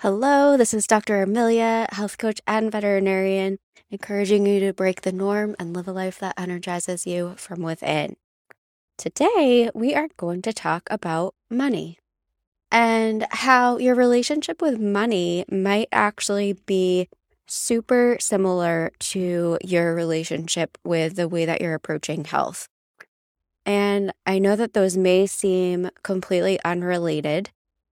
Hello, this is Dr. Amelia, health coach and veterinarian, encouraging you to break the norm and live a life that energizes you from within. Today, we are going to talk about money and how your relationship with money might actually be super similar to your relationship with the way that you're approaching health. And I know that those may seem completely unrelated,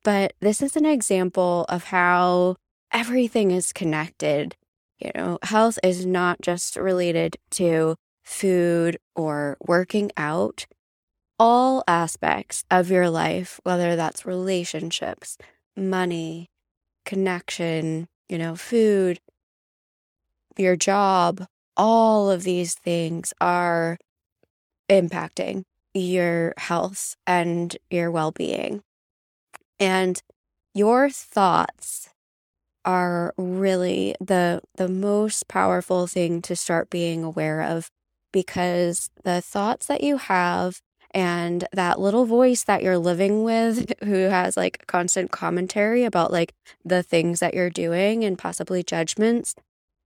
but this is an example of how everything is connected. You know, health is not just related to food or working out. All aspects of your life, whether that's relationships, money, connection, you know, food, your job, all of these things are impacting your health and your well-being. And your thoughts are really the most powerful thing to start being aware of, because the thoughts that you have and that little voice that you're living with who has like constant commentary about like the things that you're doing and possibly judgments,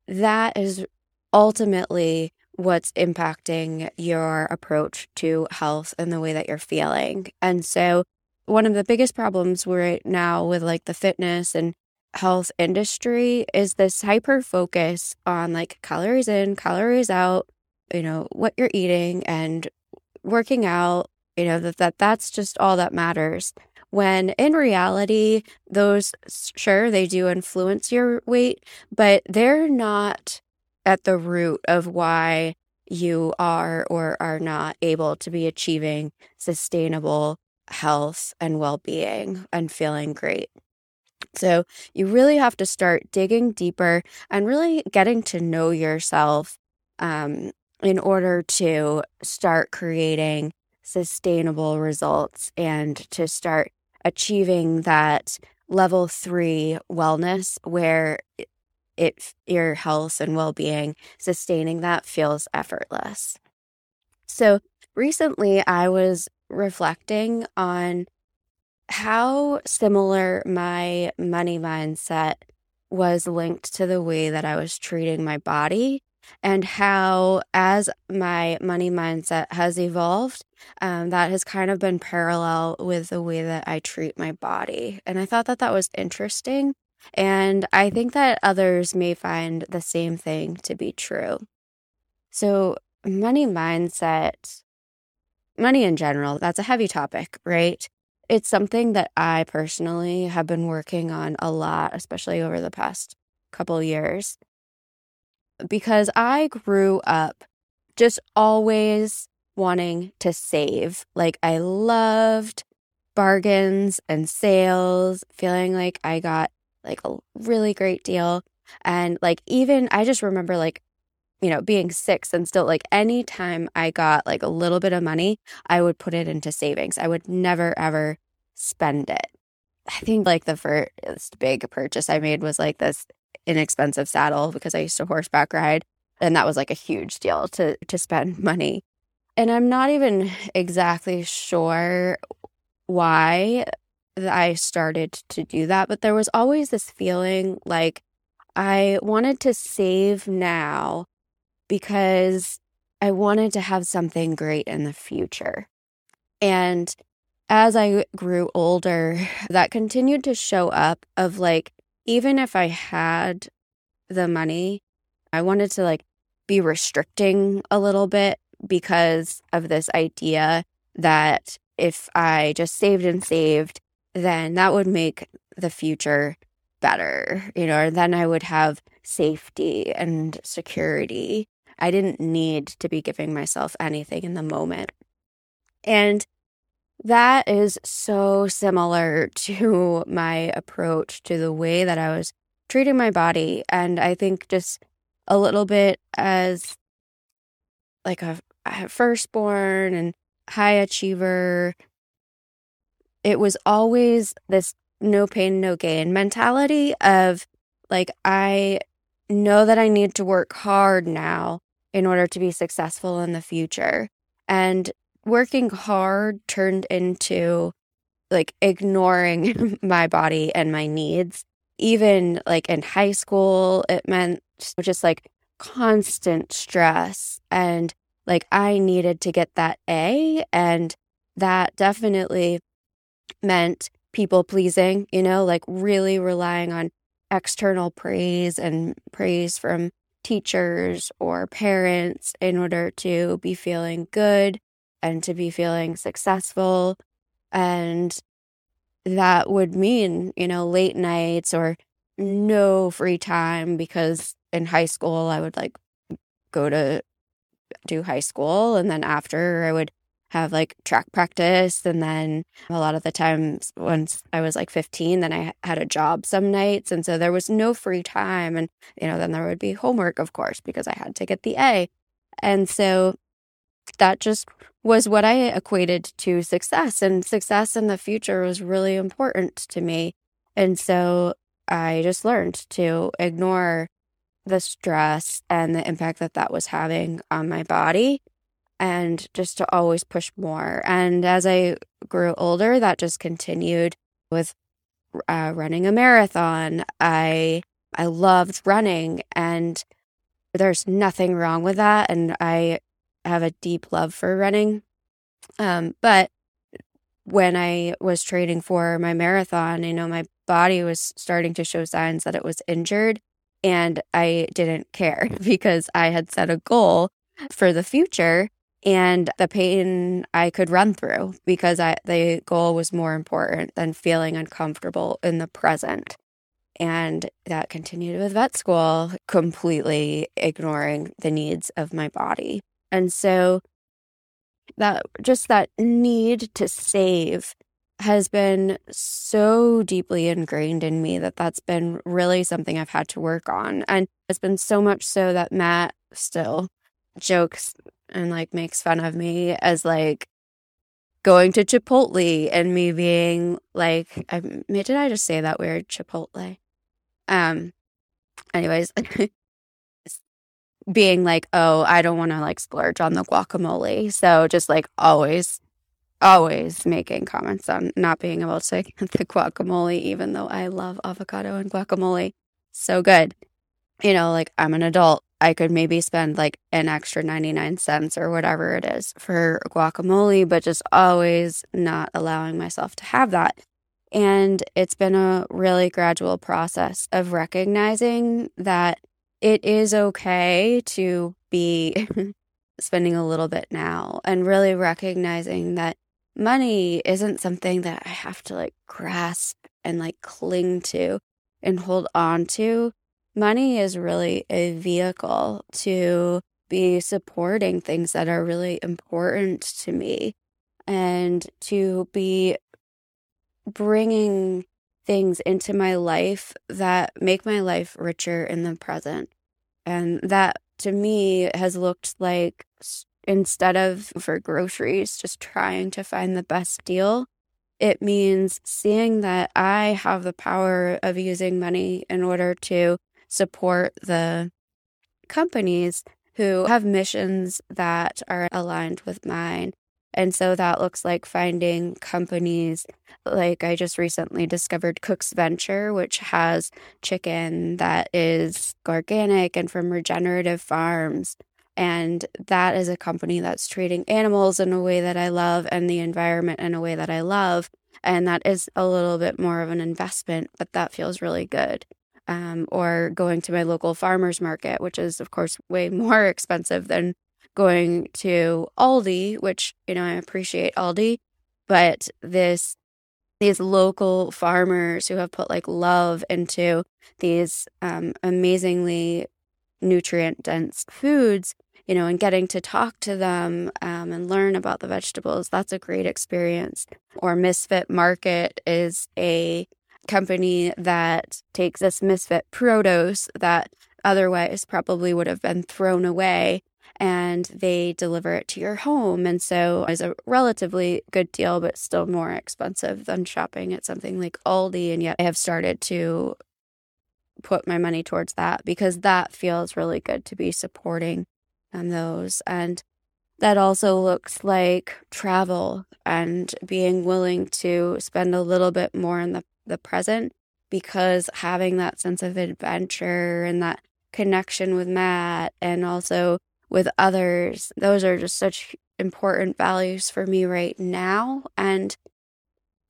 that is ultimately what's impacting your approach to health and the way that you're feeling. And so one of the biggest problems right now with like the fitness and health industry is this hyper focus on like calories in, calories out, you know, what you're eating and working out, you know, that's just all that matters. When in reality, those, sure, they do influence your weight, but they're not at the root of why you are or are not able to be achieving sustainable health and well-being and feeling great. So you really have to start digging deeper and really getting to know yourself in order to start creating sustainable results and to start achieving that level 3 wellness where your health and well-being, sustaining that feels effortless. So recently I was reflecting on how similar my money mindset was linked to the way that I was treating my body, and how as my money mindset has evolved, that has kind of been parallel with the way that I treat my body. And I thought that that was interesting, and I think that others may find the same thing to be true. So money mindset, money in general, that's a heavy topic, right? It's something that I personally have been working on a lot, especially over the past couple years, because I grew up just always wanting to save. Like, I loved bargains and sales, feeling like I got like a really great deal. And like, even I just remember like, you know, being 6 and still like anytime I got like a little bit of money, I would put it into savings. I would never, ever spend it. I think like the first big purchase I made was like this inexpensive saddle because I used to horseback ride. And that was like a huge deal to spend money. And I'm not even exactly sure why I started to do that, but there was always this feeling like I wanted to save now because I wanted to have something great in the future. And as I grew older, that continued to show up of like, even if I had the money, I wanted to like be restricting a little bit because of this idea that if I just saved and saved, then that would make the future better, you know, or then I would have safety and security. I didn't need to be giving myself anything in the moment. And that is so similar to my approach to the way that I was treating my body. And I think just a little bit as like a firstborn and high achiever, it was always this no pain, no gain mentality of like, I know that I need to work hard now in order to be successful in the future. And working hard turned into like ignoring my body and my needs even like in high school, it meant just like constant stress. And like I needed to get that A, and that definitely meant people pleasing, you know, like really relying on external praise and praise from teachers or parents in order to be feeling good and to be feeling successful. And that would mean, you know, late nights or no free time, because in high school I would like go to do high school, and then after I would have like track practice, and then a lot of the times once I was like 15, then I had a job some nights, and so there was no free time. And you know, then there would be homework, of course, because I had to get the A. And so that just was what I equated to success, and success in the future was really important to me. And so I just learned to ignore the stress and the impact that that was having on my body, and just to always push more. And as I grew older, that just continued with running a marathon. I loved running, and there's nothing wrong with that, and I have a deep love for running. But when I was training for my marathon, you know, my body was starting to show signs that it was injured, and I didn't care because I had set a goal for the future and the pain I could run through, because the goal was more important than feeling uncomfortable in the present. And that continued with vet school, completely ignoring the needs of my body. And so that need to save has been so deeply ingrained in me that that's been really something I've had to work on. And it's been so much so that Matt still jokes and like makes fun of me as like going to Chipotle and me being like, did I just say that weird? Chipotle? Anyways, being like, oh, I don't want to like splurge on the guacamole. So just like always making comments on not being able to get the guacamole, even though I love avocado and guacamole. So good. You know, like I'm an adult. I could maybe spend like an extra 99 cents or whatever it is for guacamole, but just always not allowing myself to have that. And it's been a really gradual process of recognizing that it is okay to be spending a little bit now, and really recognizing that money isn't something that I have to like grasp and like cling to and hold on to. Money is really a vehicle to be supporting things that are really important to me, and to be bringing things into my life that make my life richer in the present. And that to me has looked like, instead of for groceries, just trying to find the best deal, it means seeing that I have the power of using money in order to support the companies who have missions that are aligned with mine. And so that looks like finding companies, like I just recently discovered Cook's Venture, which has chicken that is organic and from regenerative farms. And that is a company that's treating animals in a way that I love, and the environment in a way that I love. And that is a little bit more of an investment, but that feels really good. Or going to my local farmer's market, which is, of course, way more expensive than going to Aldi, which, you know, I appreciate Aldi. But these local farmers who have put like love into these amazingly nutrient-dense foods, you know, and getting to talk to them and learn about the vegetables, that's a great experience. Or Misfit Market is a company that takes this misfit produce that otherwise probably would have been thrown away, and they deliver it to your home. And so it's a relatively good deal, but still more expensive than shopping at something like Aldi. And yet I have started to put my money towards that, because that feels really good to be supporting those. And that also looks like travel, and being willing to spend a little bit more in the present because having that sense of adventure and that connection with Matt and also with others, those are just such important values for me right now. And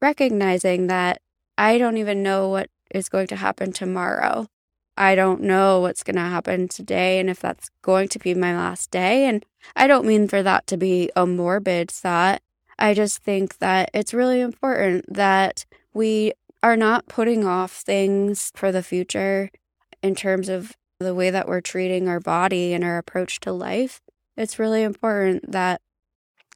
recognizing that I don't even know what is going to happen tomorrow. I don't know what's going to happen today and if that's going to be my last day. And I don't mean for that to be a morbid thought. I just think that it's really important that we are not putting off things for the future in terms of the way that we're treating our body and our approach to life. It's really important that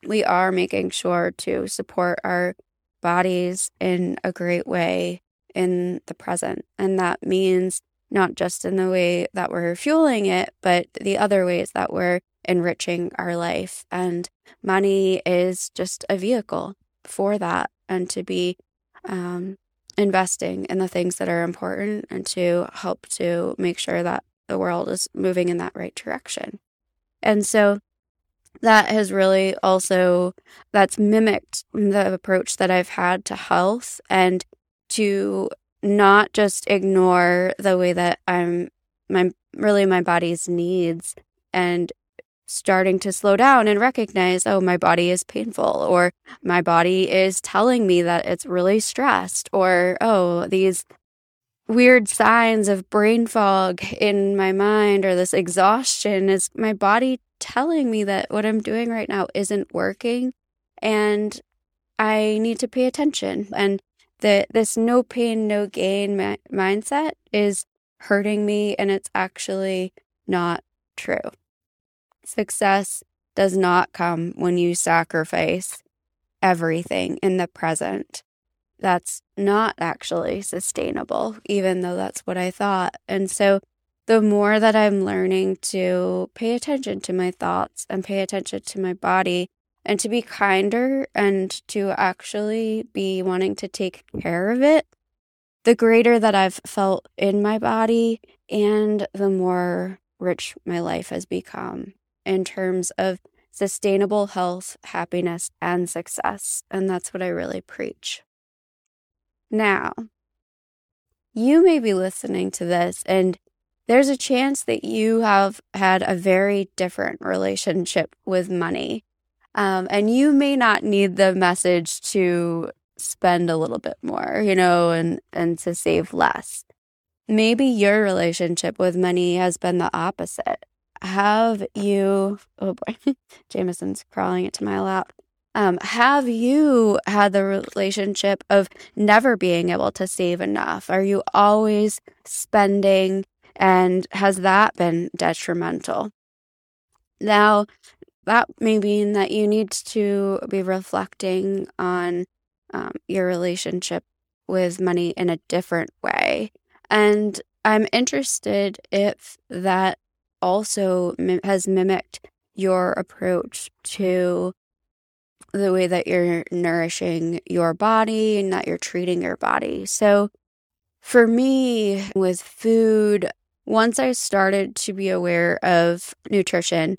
we are making sure to support our bodies in a great way in the present. And that means not just in the way that we're fueling it, but the other ways that we're enriching our life. And money is just a vehicle for that, and to be investing in the things that are important and to help to make sure that the world is moving in that right direction. And so that has really also, that's mimicked the approach that I've had to health, and to not just ignore the way that my body's needs, and starting to slow down and recognize, oh, my body is painful, or my body is telling me that it's really stressed, or, oh, these weird signs of brain fog in my mind, or this exhaustion is my body telling me that what I'm doing right now isn't working and I need to pay attention. And this no pain, no gain mindset is hurting me, and it's actually not true. Success does not come when you sacrifice everything in the present. That's not actually sustainable, even though that's what I thought. And so the more that I'm learning to pay attention to my thoughts and pay attention to my body, and to be kinder and to actually be wanting to take care of it, the greater that I've felt in my body and the more rich my life has become in terms of sustainable health, happiness, and success. And that's what I really preach. Now, you may be listening to this, and there's a chance that you have had a very different relationship with money. And you may not need the message to spend a little bit more, and to save less. Maybe your relationship with money has been the opposite. Oh boy, Jameson's crawling into my lap. Have you had the relationship of never being able to save enough? Are you always spending, and has that been detrimental? Now, that may mean that you need to be reflecting on your relationship with money in a different way. And I'm interested if that also has mimicked your approach to the way that you're nourishing your body and that you're treating your body. So for me, with food, once I started to be aware of nutrition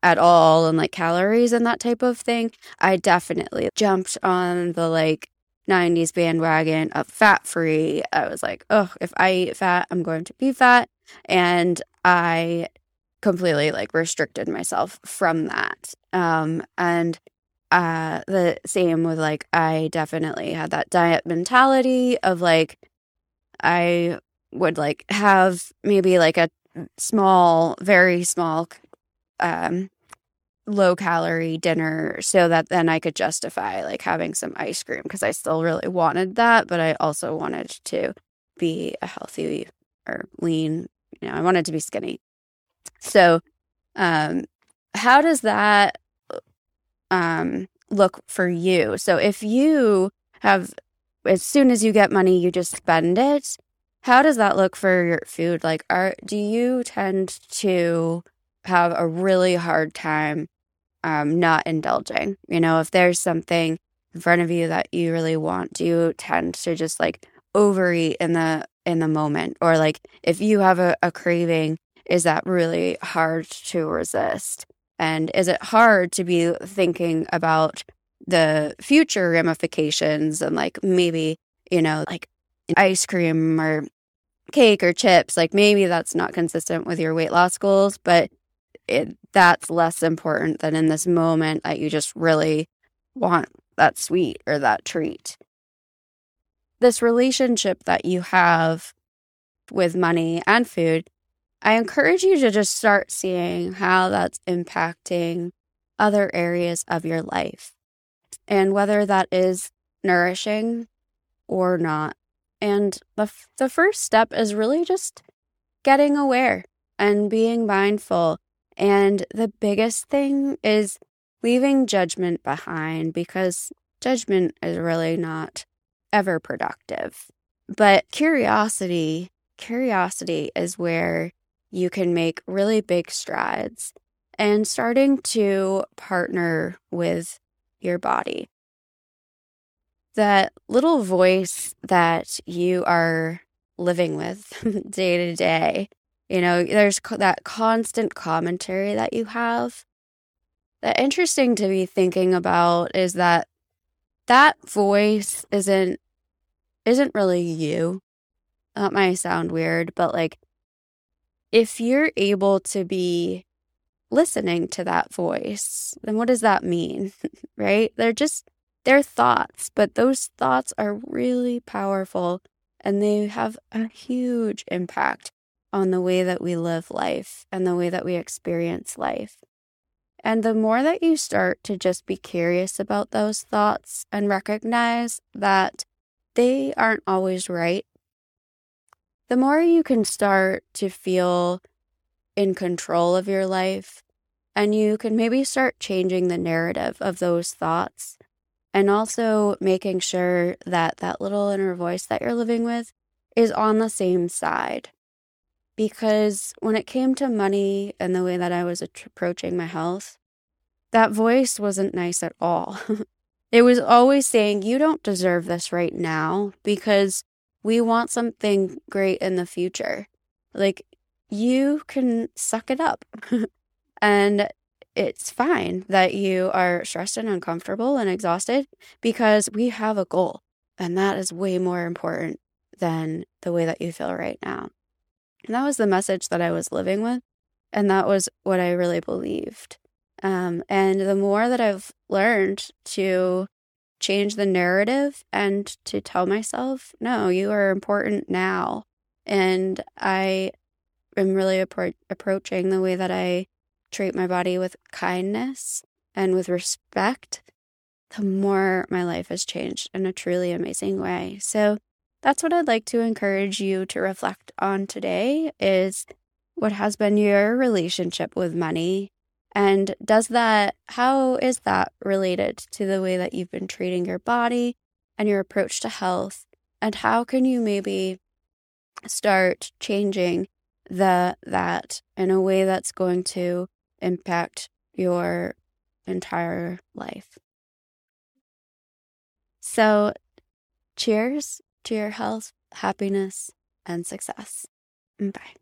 at all and like calories and that type of thing, I definitely jumped on the 90s bandwagon of fat free. I was like, oh, if I eat fat, I'm going to be fat. And I completely restricted myself from that. And the same with I definitely had that diet mentality of I would have maybe a small, very small low calorie dinner so that then I could justify having some ice cream, because I still really wanted that, but I also wanted to be a healthy or lean, I wanted to be skinny. So how does that look for you? So if you have, as soon as you get money, you just spend it, how does that look for your food? Do you tend to have a really hard time not indulging? If there's something in front of you that you really want, do you tend to just overeat in the moment? Or if you have a craving, is that really hard to resist? And is it hard to be thinking about the future ramifications and maybe ice cream or cake or chips, like maybe that's not consistent with your weight loss goals, but that's less important than in this moment that you just really want that sweet or that treat. This relationship that you have with money and food, I encourage you to just start seeing how that's impacting other areas of your life and whether that is nourishing or not. And the first step is really just getting aware and being mindful. And the biggest thing is leaving judgment behind, because judgment is really not ever productive. But curiosity is where you can make really big strides, and starting to partner with your body. That little voice that you are living with day to day, you know, there's that constant commentary that you have. That's interesting to be thinking about is that voice isn't really you. That might sound weird, but like if you're able to be listening to that voice, then what does that mean? Right? They're thoughts, but those thoughts are really powerful and they have a huge impact on the way that we live life and the way that we experience life. And the more that you start to just be curious about those thoughts and recognize that they aren't always right, the more you can start to feel in control of your life, and you can maybe start changing the narrative of those thoughts, and also making sure that that little inner voice that you're living with is on the same side. Because when it came to money and the way that I was approaching my health, that voice wasn't nice at all. It was always saying, you don't deserve this right now because we want something great in the future. Like, you can suck it up. And it's fine that you are stressed and uncomfortable and exhausted because we have a goal. And that is way more important than the way that you feel right now. And that was the message that I was living with. And that was what I really believed. And the more that I've learned to change the narrative and to tell myself, no, you are important now. And I am really approaching the way that I treat my body with kindness and with respect, the more my life has changed in a truly amazing way. So that's what I'd like to encourage you to reflect on today, is what has been your relationship with money, and how is that related to the way that you've been treating your body and your approach to health, and how can you maybe start changing that in a way that's going to impact your entire life. So cheers to your health, happiness, and success. Bye.